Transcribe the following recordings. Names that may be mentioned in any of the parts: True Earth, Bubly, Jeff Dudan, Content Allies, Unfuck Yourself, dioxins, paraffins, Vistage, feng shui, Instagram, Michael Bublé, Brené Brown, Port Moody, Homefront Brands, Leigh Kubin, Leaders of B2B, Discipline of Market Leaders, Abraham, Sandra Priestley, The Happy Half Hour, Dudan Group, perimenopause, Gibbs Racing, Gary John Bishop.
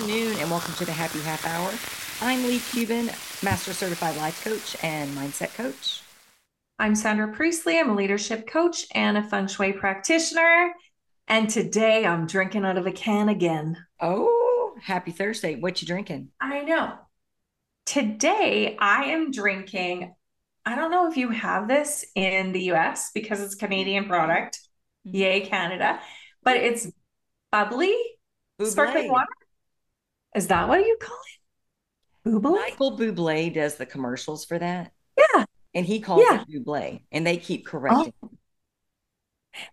afternoon, and welcome to the Happy Half Hour. I'm Leigh Kubin, Master Certified Life Coach and Mindset Coach. I'm Sandra Priestley. I'm a leadership coach and a feng shui practitioner. And today I'm drinking out of a can again. Oh, happy Thursday. What you drinking? I know. Today I am drinking, I don't know if you have this in the US because it's a Canadian product. Yay, Canada. But it's Bubly sparkling water. Is that what you call it? Bublé? Michael Bublé does the commercials for that. Yeah. And he calls it Bublé, and they keep correcting him.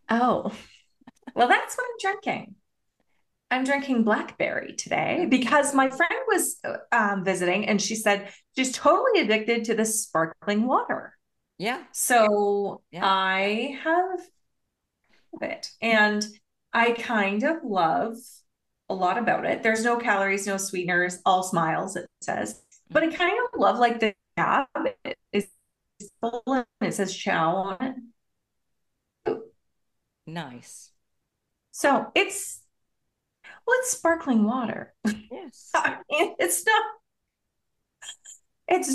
Oh. Well, that's what I'm drinking. I'm drinking blackberry today because my friend was visiting, and she said she's totally addicted to this sparkling water. Yeah. So yeah. I have it, and I kind of love a lot about it. There's no calories, no sweeteners, all smiles, it says. But I kind of love like the tab. It is full and it says chow on it. Nice. So it's sparkling water. Yes. I mean, it's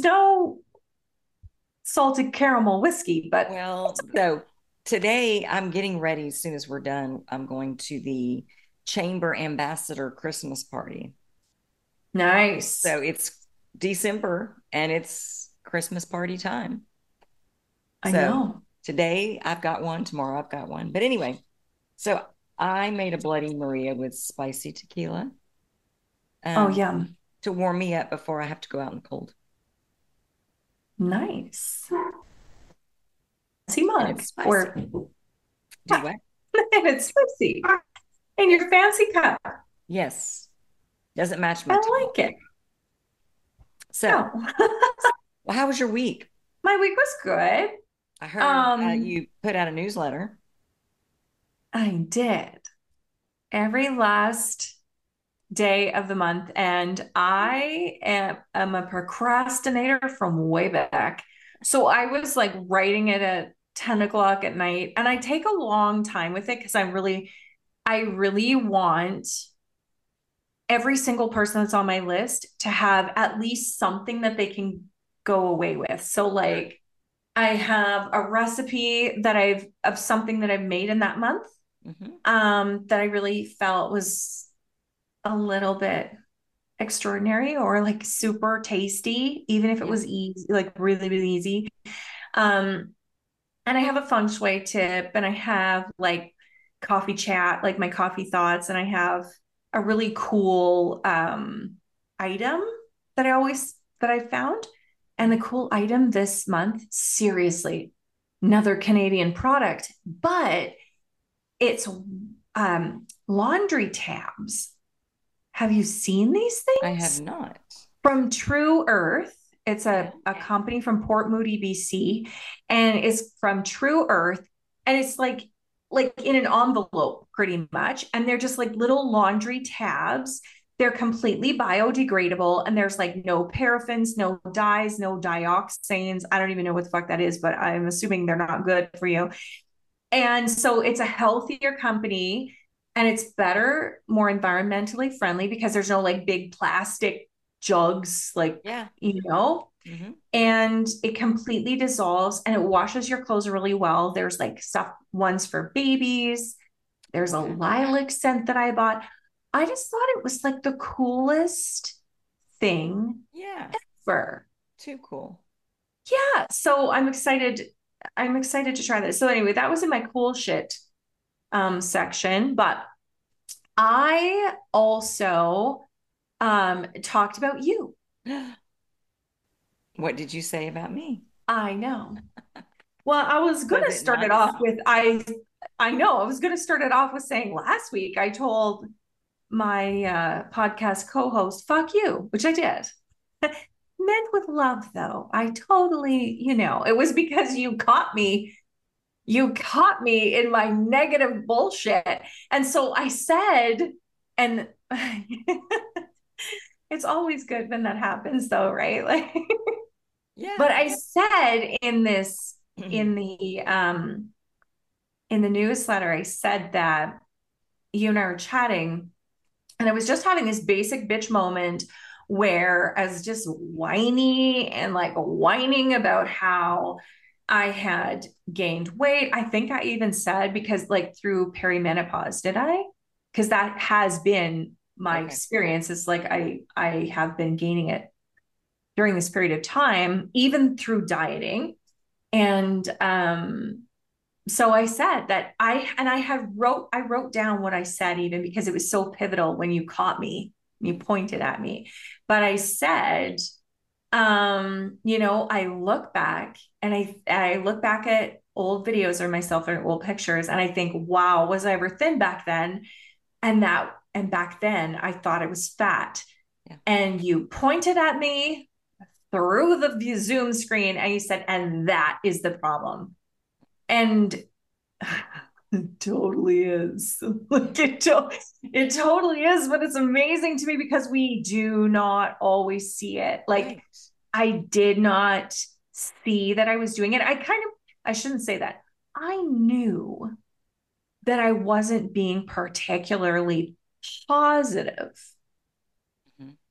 no salted caramel whiskey, but well, so today I'm getting ready. As soon as we're done, I'm going to the Chamber Ambassador Christmas party. Nice. So it's December and it's Christmas party time. I know. Today I've got one, tomorrow I've got one. But anyway, so I made a Bloody Maria with spicy tequila. Yum. To warm me up before I have to go out in the cold. Nice. Mugs or do what? And it's spicy. In your fancy cup. Yes. Doesn't match my I like it. So, well, how was your week? My week was good. I heard you put out a newsletter. I did. Every last day of the month. And I am a procrastinator from way back. So I was like writing it at 10 o'clock at night, and I take a long time with it because I really want every single person that's on my list to have at least something that they can go away with. So like I have a recipe of something that I've made in that month, that I really felt was a little bit extraordinary or like super tasty, even if it was easy, like really, really easy. And I have a feng shui tip, and I have like coffee chat, like my coffee thoughts. And I have a really cool, item that I found. And the cool item this month, seriously, another Canadian product, but it's, laundry tabs. Have you seen these things? I have not. From True Earth. It's a company from Port Moody, BC, and it's from True Earth. And it's like in an envelope pretty much. And they're just like little laundry tabs. They're completely biodegradable. And there's like no paraffins, no dyes, no dioxins. I don't even know what the fuck that is, but I'm assuming they're not good for you. And so it's a healthier company. And it's better, more environmentally friendly because there's no like big plastic jugs, and it completely dissolves and it washes your clothes really well. There's like stuff ones for babies. There's a lilac scent that I bought. I just thought it was like the coolest thing ever. Too cool. Yeah. So I'm excited to try this. So anyway, that was in my cool shit section, but I also talked about you. What did you say about me? I know. Well, I was going to start it off with saying last week I told my podcast co-host fuck you, which I did. Meant with love though. I totally, it was because you caught me in my negative bullshit. And so I said, and it's always good when that happens though, right? Like, yeah. But I said in the newsletter, I said that you and I were chatting And I was just having this basic bitch moment where I was just whiny and like whining about how I had gained weight. I think I even said, because like through perimenopause, did I? Because that has been my experience. It's like, I have been gaining it during this period of time, even through dieting. And, so I said that I wrote down what I said, even because it was so pivotal when you caught me, you pointed at me, but I said, you know, I look back and I look back at old videos or myself or old pictures. And I think, wow, was I ever thin back then? And back then I thought I was fat. Yeah. And you pointed at me through the Zoom screen and you said, and that is the problem. And it totally is. Like it totally is, but it's amazing to me because we do not always see it. Like right. I did not see that I was doing it. I shouldn't say that. I knew that I wasn't being particularly positive,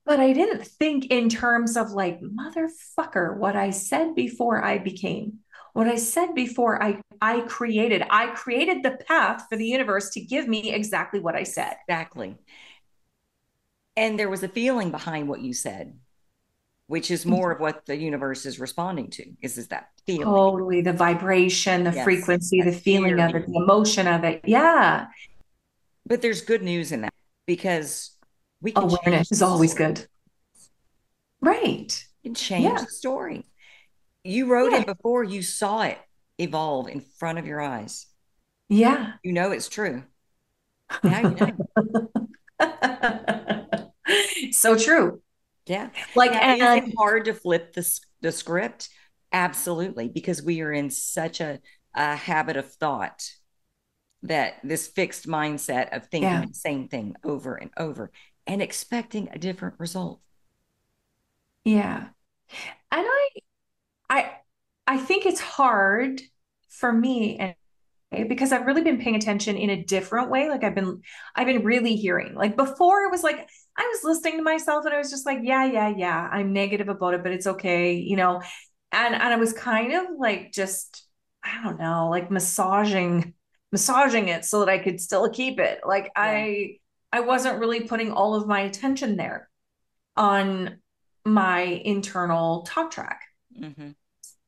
but I didn't think in terms of like, motherfucker, what I said before I became. What I said before I created the path for the universe to give me exactly what I said. Exactly. And there was a feeling behind what you said, which is more of what the universe is responding to, is that feeling. Totally. The vibration, the frequency, the feeling of it, the emotion of it. Yeah. But there's good news in that, because we can awareness is always good. Right. You can change the story. You wrote it before you saw it evolve in front of your eyes. Yeah. You know it's true. Now you know. So true. Yeah. Like, and it's hard to flip the script. Absolutely. Because we are in such a habit of thought, that this fixed mindset of thinking the same thing over and over and expecting a different result. Yeah. And I think it's hard for me, and because I've really been paying attention in a different way. Like I've been really hearing, like before it was like, I was listening to myself and I was just like, yeah. I'm negative about it, but it's okay. You know? And I was kind of like, just, I don't know, like massaging it so that I could still keep it. Like I wasn't really putting all of my attention there on my internal talk track. Mm-hmm.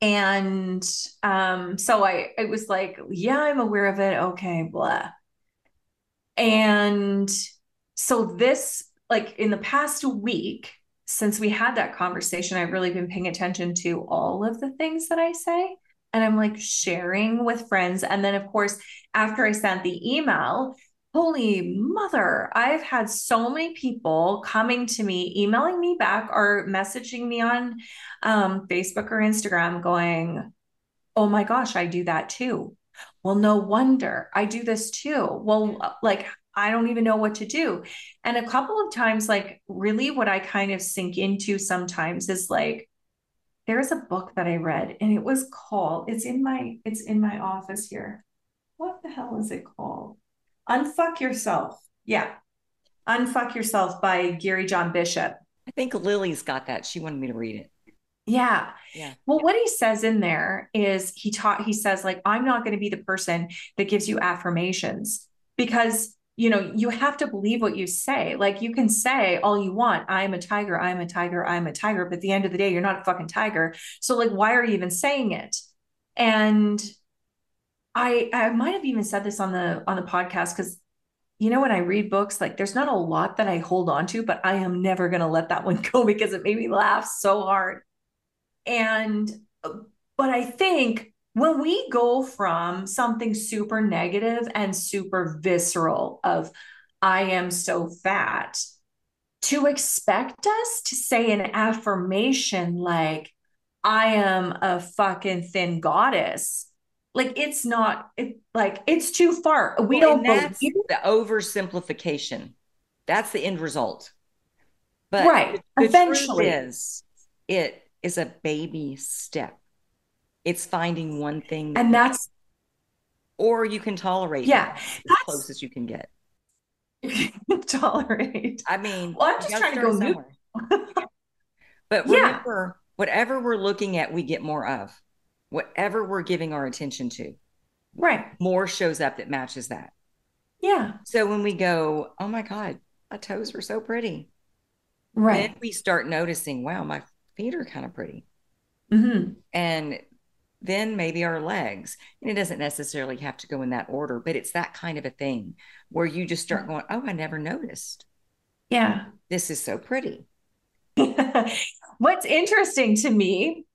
And, so it was like, yeah, I'm aware of it. Okay. Blah. And so this, like in the past week, since we had that conversation, I've really been paying attention to all of the things that I say, and I'm like sharing with friends. And then of course, after I sent the email, holy mother, I've had so many people coming to me, emailing me back or messaging me on Facebook or Instagram going, oh my gosh, I do that too. Well, no wonder I do this too. Well, like, I don't even know what to do. And a couple of times, like really what I kind of sink into sometimes is like, there's a book that I read and it was called, it's in my office here. What the hell is it called? Unfuck Yourself. Yeah. Unfuck Yourself by Gary John Bishop. I think Lily's got that. She wanted me to read it. Yeah. Yeah. Well, what he says in there is he says like, I'm not going to be the person that gives you affirmations, because, you know, you have to believe what you say. Like you can say all you want. I'm a tiger. I'm a tiger. I'm a tiger. But at the end of the day, you're not a fucking tiger. So like, why are you even saying it? And I might've even said this on the podcast. 'Cause you know, when I read books, like there's not a lot that I hold on to, but I am never going to let that one go because it made me laugh so hard. But I think when we go from something super negative and super visceral of, I am so fat, to expect us to say an affirmation, like I am a fucking thin goddess. Like it's not it's too far. We don't believe the oversimplification. That's the end result. But right. Eventually it is a baby step. It's finding one thing. And that's, or you can tolerate it as close as you can get. tolerate. I mean, well, I'm just trying to go somewhere. But remember, whatever we're looking at, we get more of. Whatever we're giving our attention to, right? More shows up that matches that. Yeah. So when we go, oh my God, my toes were so pretty. Right. Then we start noticing, wow, my feet are kind of pretty. Mm-hmm. And then maybe our legs, and it doesn't necessarily have to go in that order, but it's that kind of a thing where you just start going, oh, I never noticed. Yeah. This is so pretty. What's interesting to me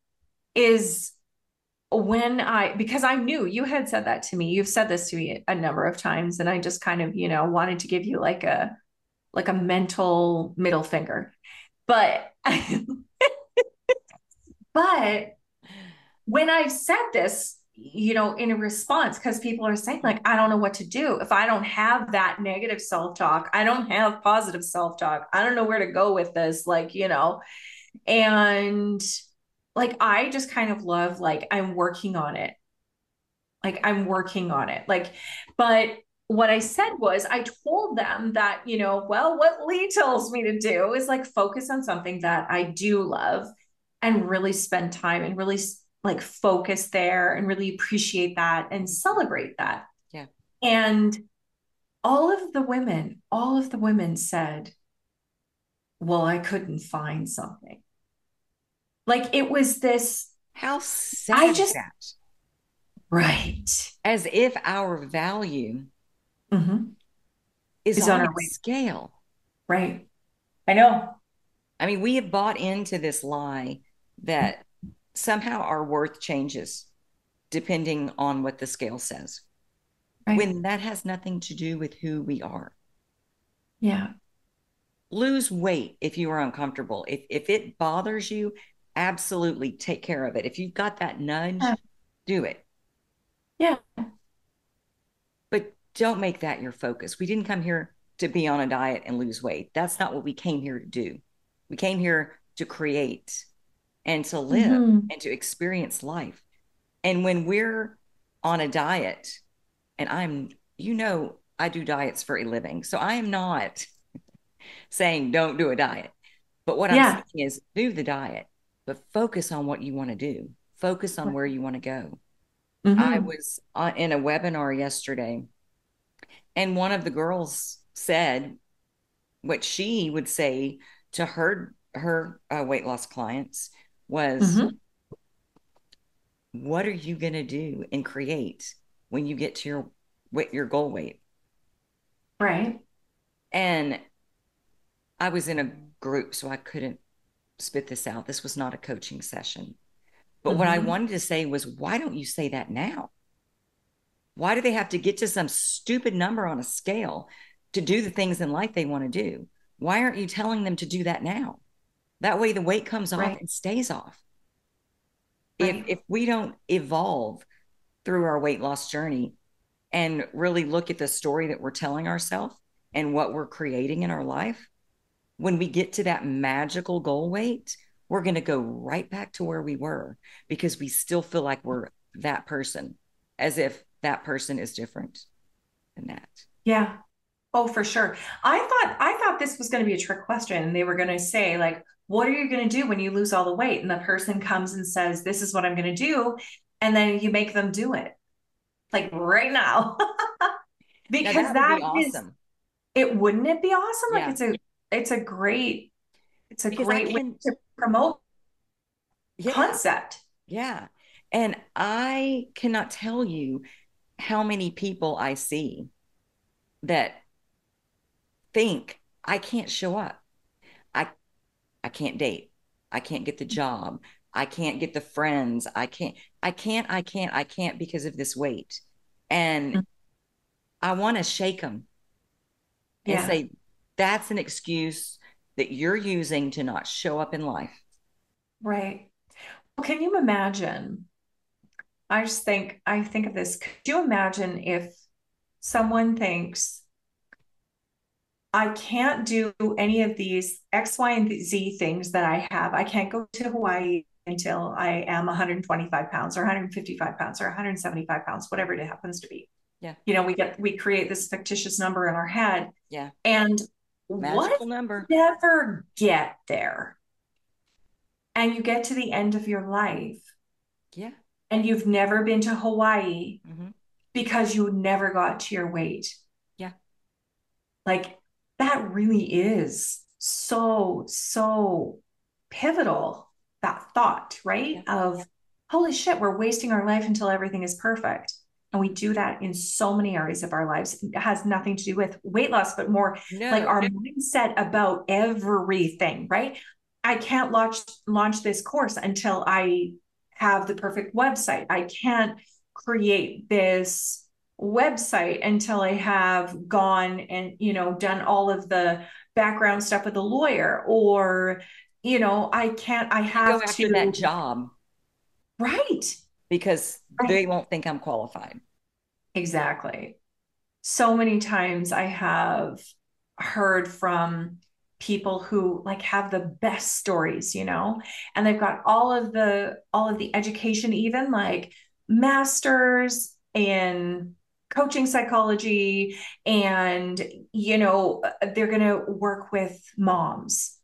is when because I knew you had said that to me, you've said this to me a number of times, and I just kind of, you know, wanted to give you like a mental middle finger, but but when I've said this, you know, in a response, because people are saying like, I don't know what to do. If I don't have that negative self-talk, I don't have positive self-talk. I don't know where to go with this. Like, you know, and like, I just kind of love, like, I'm working on it. Like, I'm working on it. Like, but what I said was, I told them that, you know, well, what Leigh tells me to do is like, focus on something that I do love and really spend time and really like focus there and really appreciate that and celebrate that. Yeah. And all of the women said, well, I couldn't find something. Like, it was this, how sad that. Right. As if our value is on a scale. Right. I know. I mean, we have bought into this lie that somehow our worth changes depending on what the scale says, when that has nothing to do with who we are. Yeah. Lose weight if you are uncomfortable. If it bothers you, absolutely take care of it. If you've got that nudge, do it. Yeah. But don't make that your focus. We didn't come here to be on a diet and lose weight. That's not what we came here to do. We came here to create and to live and to experience life. And when we're on a diet, and I do diets for a living, so I am not saying don't do a diet. But what I'm saying is do the diet, but focus on what you want to do. Focus on where you want to go. Mm-hmm. I was in a webinar yesterday, and one of the girls said what she would say to her weight loss clients was, what are you going to do and create when you get to your goal weight? Right. And I was in a group, so I couldn't spit this out. This was not a coaching session. But what I wanted to say was, why don't you say that now? Why do they have to get to some stupid number on a scale to do the things in life they want to do? Why aren't you telling them to do that now? That way the weight comes off and stays off. Right. If we don't evolve through our weight loss journey and really look at the story that we're telling ourselves and what we're creating in our life, when we get to that magical goal weight, we're going to go right back to where we were, because we still feel like we're that person, as if that person is different than that. Yeah. Oh, for sure. I thought this was going to be a trick question, and they were going to say like, what are you going to do when you lose all the weight? And the person comes and says, this is what I'm going to do. And then you make them do it like right now, because now that would be awesome. It wouldn't it be awesome? Like it's a great way to promote concept. Yeah. And I cannot tell you how many people I see that think, I can't show up. I can't date. I can't get the job. I can't get the friends. I can't because of this weight. And I want to shake them and say, that's an excuse that you're using to not show up in life. Right. Well, can you imagine? I think of this. Could you imagine if someone thinks, I can't do any of these X, Y, and Z things that I have. I can't go to Hawaii until I am 125 pounds or 155 pounds or 175 pounds, whatever it happens to be. Yeah. You know, we create this fictitious number in our head. Yeah. And magical number. Never get there. And you get to the end of your life. Yeah. And you've never been to Hawaii mm-hmm. because you never got to your weight. Yeah. Like that really is so, so pivotal, that thought, right? Yeah. Of, yeah. Holy shit, we're wasting our life until everything is perfect. And we do that in so many areas of our lives. It has nothing to do with weight loss, but more like our mindset about everything, right? I can't launch this course until I have the perfect website. I can't create this website until I have gone and, you know, done all of the background stuff with a lawyer, or, you know, I have to go after that job. Right. Because they won't think I'm qualified. Exactly. So many times I have heard from people who like have the best stories, you know, and they've got all of the education, even like masters in coaching psychology. And, you know, they're going to work with moms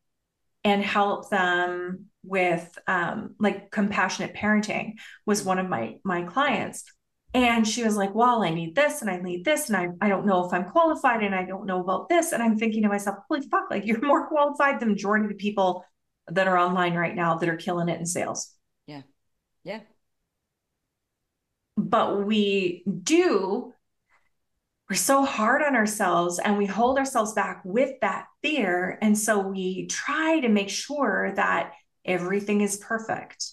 and help them with like compassionate parenting. Was one of my clients. And she was like, well, I need this and I need this. And I don't know if I'm qualified and I don't know about this. And I'm thinking to myself, holy fuck, like you're more qualified than the majority of the people that are online right now that are killing it in sales. Yeah. Yeah. But we're so hard on ourselves and we hold ourselves back with that fear. And so we try to make sure that everything is perfect.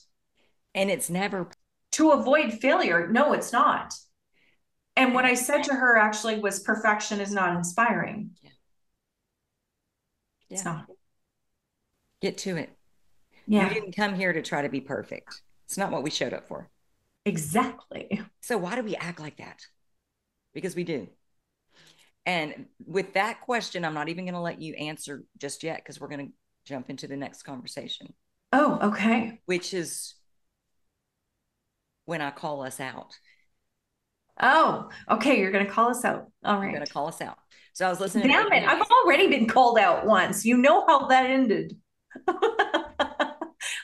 And it's never to avoid failure. No, it's not. And what I said to her actually was, perfection is not inspiring. Yeah. Yeah. So. Get to it. Yeah. You didn't come here to try to be perfect. It's not what we showed up for. Exactly. So why do we act like that? Because we do. And with that question, I'm not even going to let you answer just yet, because we're going to jump into the next conversation. Oh, okay. Which is when I call us out. Oh, okay. You're going to call us out. All right. You're going to call us out. So I was listening. Damn it. I've already been called out once. You know how that ended.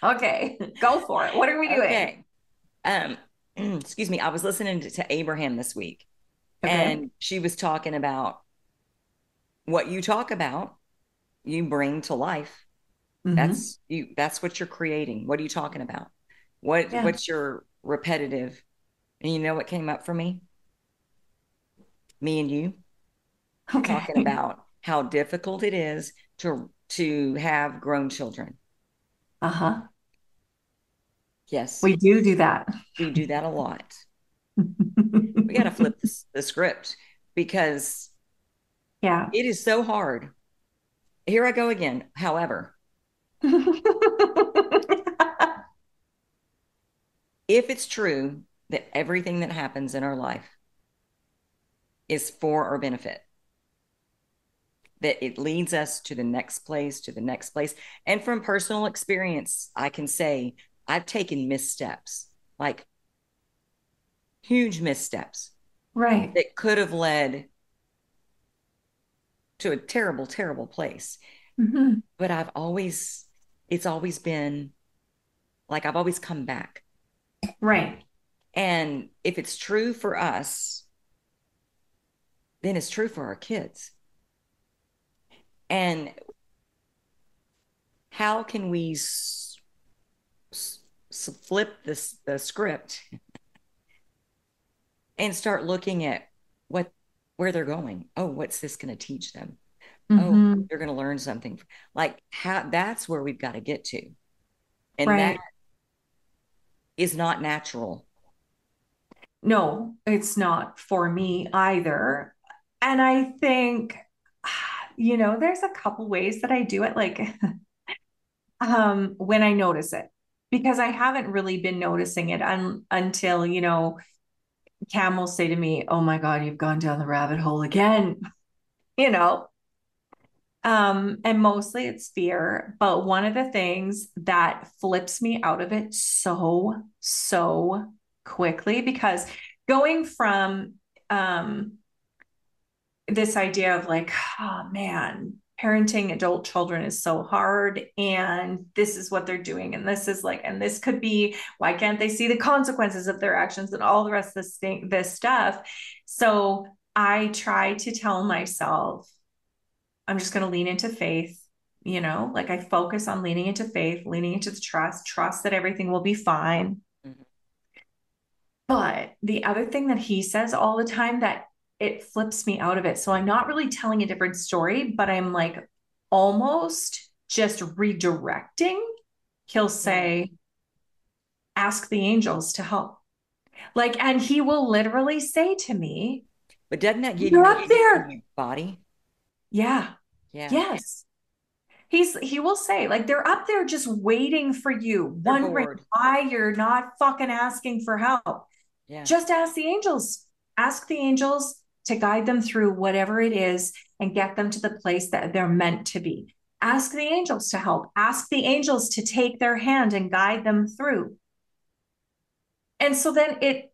Okay. Go for it. What are we doing? Okay. Excuse me. I was listening to Abraham this week, okay, and she was talking about what you talk about, you bring to life. Mm-hmm. That's what you're creating. What are you talking about? What's your repetitive? And you know what came up for me? Me and you. Okay. Talking about how difficult it is to have grown children. Uh-huh. Yes. We do that. We do that a lot. We got to flip the script, because yeah, it is so hard. Here I go again. However, if it's true that everything that happens in our life is for our benefit, that it leads us to the next place, And from personal experience, I can say I've taken missteps, like huge missteps. Right. That could have led to a terrible, terrible place. Mm-hmm. But it's always been like, I've always come back. Right. And if it's true for us, then it's true for our kids. And how can we flip the script and start looking at where they're going? Oh, what's this going to teach them? Mm-hmm. Oh, they're going to learn something. Like that's where we've got to get to. And right. That is not natural. No, it's not for me either. And I think, you know, there's a couple ways that I do it. Like, when I notice it, because I haven't really been noticing it until, you know, Cam will say to me, oh my God, you've gone down the rabbit hole again, you know? And mostly it's fear, but one of the things that flips me out of it so quickly, because going from this idea of like, oh man, parenting adult children is so hard, and this is what they're doing. And this is like, and this could be, why can't they see the consequences of their actions and all the rest of this thing, this stuff. So I try to tell myself, I'm just going to lean into faith. You know, like I focus on leaning into faith, leaning into the trust that everything will be fine. Mm-hmm. But the other thing that he says all the time that it flips me out of it. So I'm not really telling a different story, but I'm like almost just redirecting. He'll say, ask the angels to help. Like, and he will literally say to me, but doesn't that get you up there? Body? Yeah. Yeah. Yes. He will say like, they're up there just waiting for you, they're wondering bored. Why you're not fucking asking for help. Yeah. Just ask the angels. Ask the angels to guide them through whatever it is and get them to the place that they're meant to be. Ask the angels to help. Ask the angels to take their hand and guide them through. And so then it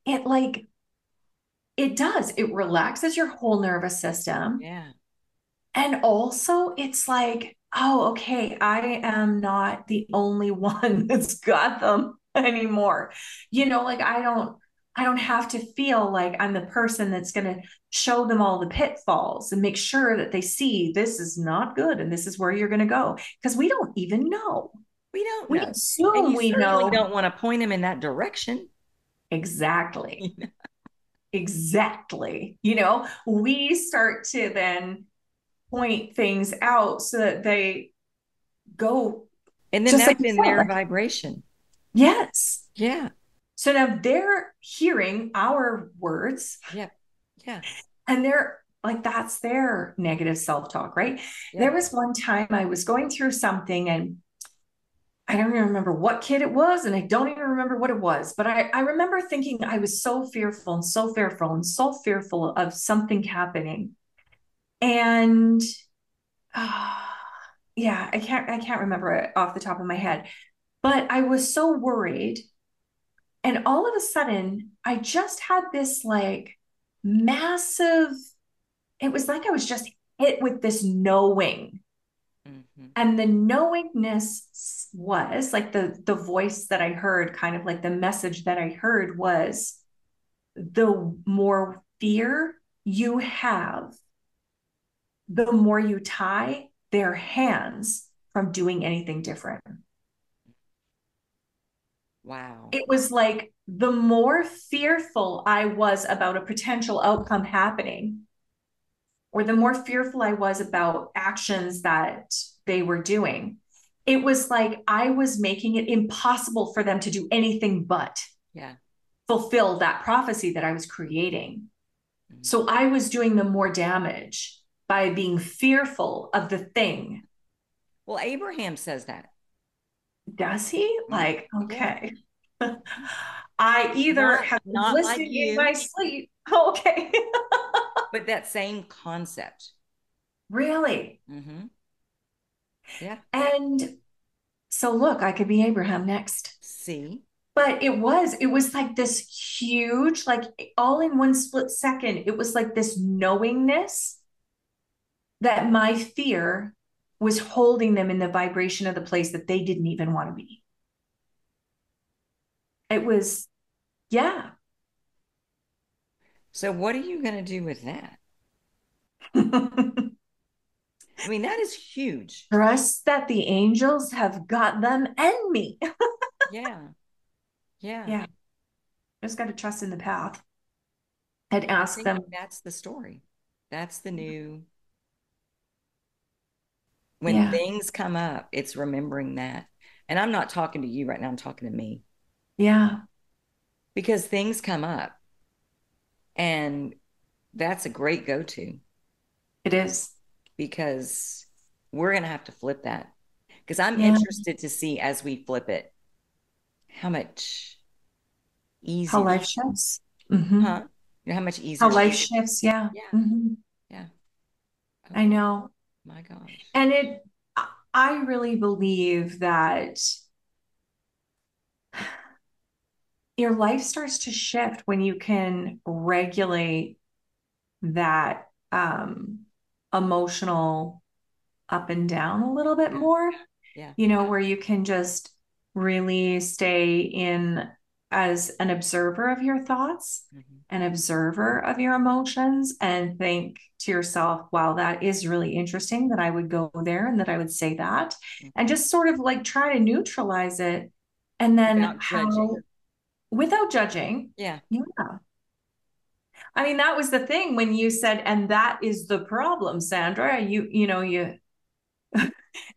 relaxes your whole nervous system. Yeah. And also it's like, oh, okay, I am not the only one that's got them anymore. You know, like I don't have to feel like I'm the person that's going to show them all the pitfalls and make sure that they see this is not good and this is where you're going to go. Because we don't even know. We assume we know. We don't want to point them in that direction. Exactly. Exactly. You know, we start to then point things out so that they go. And then that's in their vibration. Yes. Yeah. So now they're hearing our words. Yeah. Yeah. And they're like, that's their negative self-talk, right? Yeah. There was one time I was going through something and I don't even remember what kid it was. And I don't even remember what it was, but I remember thinking I was so fearful and so fearful and so fearful of something happening. And I can't remember it off the top of my head, but I was so worried. And all of a sudden, I just had this like massive, it was like I was just hit with this knowing. Mm-hmm. And the knowingness was like the voice that I heard, kind of like the message that I heard was, the more fear you have, the more you tie their hands from doing anything different. Wow. It was like the more fearful I was about a potential outcome happening, or the more fearful I was about actions that they were doing, it was like I was making it impossible for them to do anything but fulfill that prophecy that I was creating. Mm-hmm. So I was doing them more damage by being fearful of the thing. Well, Abraham says that. Does he? Like, okay. Yeah. I either have not listened like in my sleep. Okay. But that same concept. Really? Mm-hmm. Yeah. And so look, I could be Abraham next. See? But it was like this huge, like all in one split second, it was like this knowingness that my fear was holding them in the vibration of the place that they didn't even want to be. It was, yeah. So what are you going to do with that? I mean, that is huge. Trust that the angels have got them and me. Yeah. Yeah. Yeah. Just got to trust in the path and ask them. That's the story. That's the new. When things come up, it's remembering that. And I'm not talking to you right now. I'm talking to me. Yeah. Because things come up. And that's a great go-to. It is. Because we're going to have to flip that. Because I'm interested to see as we flip it, how much easier. How life shifts. Mm-hmm. Huh? You know, how much easier. How life shifts. Yeah. Yeah. Mm-hmm. Yeah. Okay. I know. My God. And I really believe that your life starts to shift when you can regulate that emotional up and down a little bit more, you know, where you can just really stay in as an observer of your thoughts, an observer of your emotions, and think to yourself, wow, that is really interesting that I would go there and that I would say that, and just sort of like try to neutralize it. And then without judging. I mean, that was the thing when you said, and that is the problem, Sandra, you know, you're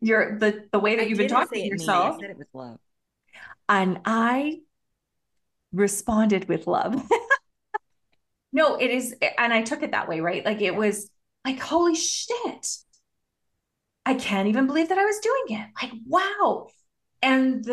the way that you've been talking to yourself. I said it with love. And I responded with love. No, it is. And I took it that way, right? Like it was like, holy shit. I can't even believe that I was doing it. Like, wow. And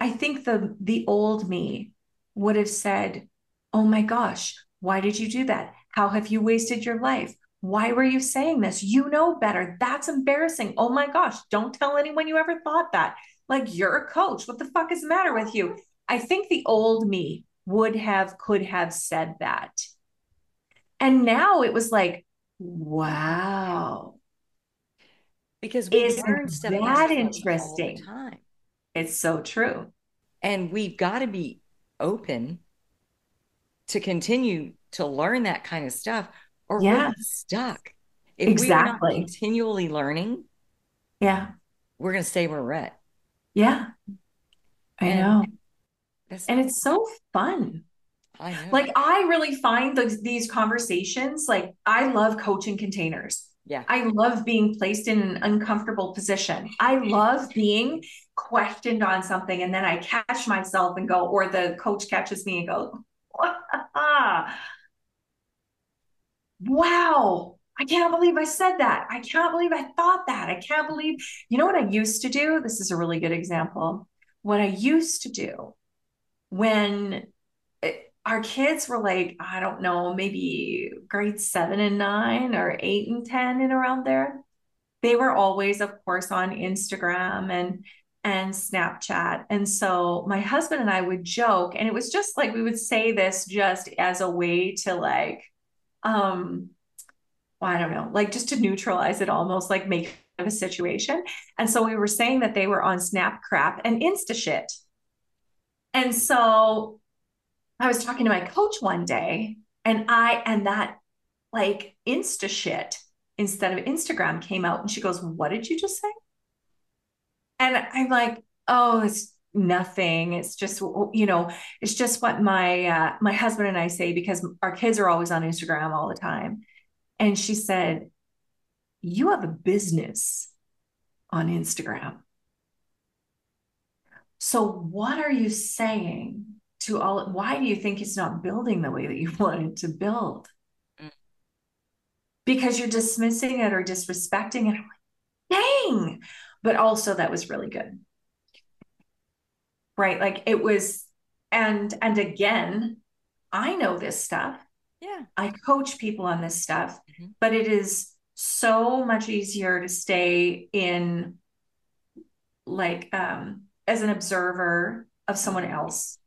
I think the old me would have said, oh my gosh, why did you do that? How have you wasted your life? Why were you saying this? You know better. That's embarrassing. Oh my gosh. Don't tell anyone you ever thought that. Like, you're a coach. What the fuck is the matter with you? I think the old me could have said that. And now it was like, wow. Because we learn stuff that interesting all the time. It's so true. And we've got to be open to continue to learn that kind of stuff, or we're stuck. If we're not continually learning, we're going to stay where we're at. Yeah, I know. And it's so fun. I know. Like, I really find these conversations, like, I love coaching containers. Yeah. I love being placed in an uncomfortable position. I love being questioned on something. And then I catch myself and go, or the coach catches me and goes, wow, I can't believe I said that. I can't believe I thought that. I can't believe, you know what I used to do? This is a really good example. What I used to do when our kids were like, I don't know, maybe grade 7 and 9 or 8 and 10 and around there. They were always, of course, on Instagram and Snapchat. And so my husband and I would joke, and it was just like, we would say this just as a way to like, I don't know, like just to neutralize it, almost like make of a situation. And so we were saying that they were on Snap crap and Insta shit. And so I was talking to my coach one day, and that like Insta shit instead of Instagram came out, and she goes, what did you just say? And I'm like, oh, it's nothing. It's just, you know, it's just what my husband and I say, because our kids are always on Instagram all the time. And she said, you have a business on Instagram. So what are you saying? Why do you think it's not building the way that you want it to build? Because you're dismissing it or disrespecting it. I'm like, dang. But also that was really good. Right? Like it was, and again, I know this stuff. Yeah. I coach people on this stuff, but it is so much easier to stay in like, as an observer of someone else.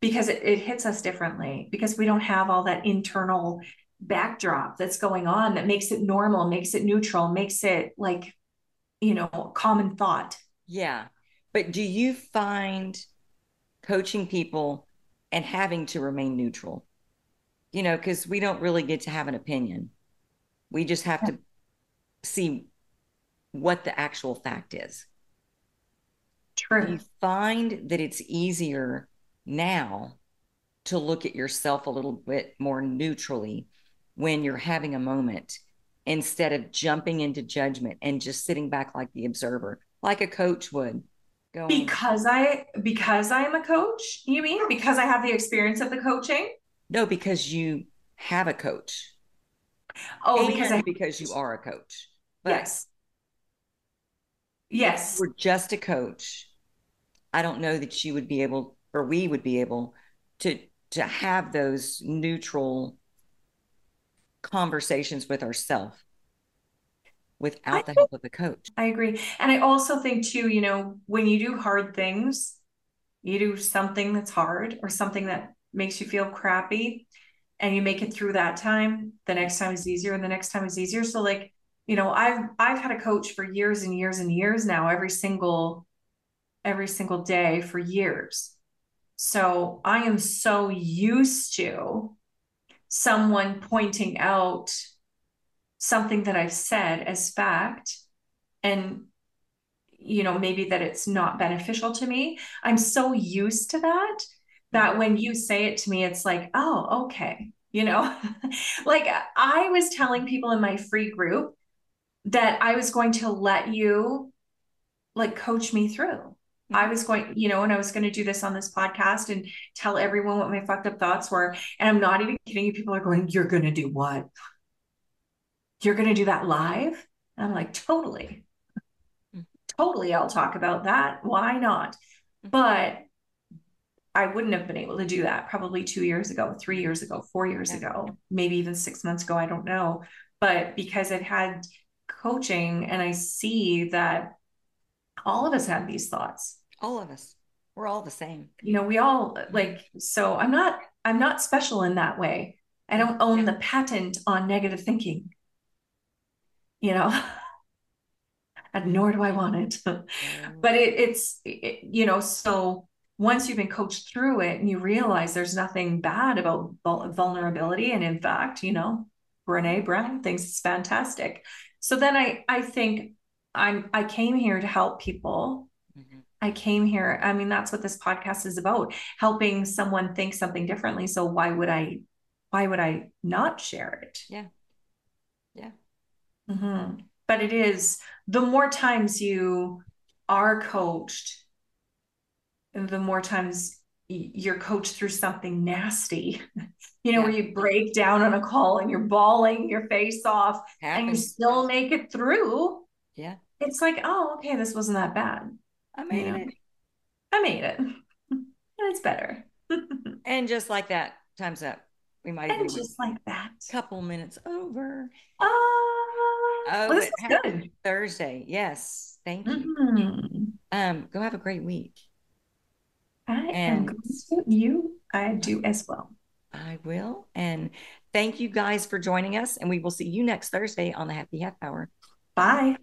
Because it hits us differently, because we don't have all that internal backdrop that's going on that makes it normal, makes it neutral, makes it like, you know, common thought. Yeah. But do you find coaching people and having to remain neutral? You know, because we don't really get to have an opinion. We just have to see what the actual fact is. True. Do you find that it's easier now to look at yourself a little bit more neutrally when you're having a moment, instead of jumping into judgment and just sitting back like the observer, like a coach would? Because I am a coach, you mean? Because I have the experience of the coaching? No, because you have a coach. Oh, because you are a coach. But yes. If you were just a coach, I don't know that you would be able, or we would be able to have those neutral conversations with ourselves without the help of a coach. I agree. And I also think too, you know, when you do hard things, you do something that's hard or something that makes you feel crappy and you make it through that time, the next time is easier and the next time is easier. So like, you know, I've had a coach for years and years and years now, every single day for years. So I am so used to someone pointing out something that I've said as fact, and, you know, maybe that it's not beneficial to me. I'm so used to that, that when you say it to me, it's like, oh, okay. You know, like I was telling people in my free group that I was going to let you like coach me through. I was going, you know, and I was going to do this on this podcast and tell everyone what my fucked up thoughts were. And I'm not even kidding you. People are going, you're going to do what? You're going to do that live? And I'm like, totally. Totally. I'll talk about that. Why not? But I wouldn't have been able to do that probably 2 years ago, 3 years ago, 4 years ago, maybe even 6 months ago. I don't know. But because I've had coaching and I see that all of us have these thoughts. All of us. We're all the same. You know, we all like, so I'm not special in that way. I don't own the patent on negative thinking, you know, and nor do I want it, but it's, you know, so once you've been coached through it and you realize there's nothing bad about vulnerability. And in fact, you know, Brené Brown thinks it's fantastic. So then I think I came here to help people. Mm-hmm. I came here. I mean, that's what this podcast is about, helping someone think something differently. So why would I not share it? Yeah. Yeah. Mm-hmm. But it is, the more times you are coached, the more times you're coached through something nasty, you know, where you break down on a call and you're bawling your face off and you still make it through. Yeah. It's like, oh, okay, this wasn't that bad. I made it. It's better. And just like that, time's up. We might even just like that. Couple minutes over. Oh, well, this is good. Thursday. Yes. Thank you. Mm-hmm. Go have a great week. I am going to you. I do as well. I will. And thank you guys for joining us. And we will see you next Thursday on the Happy Half Hour. Bye.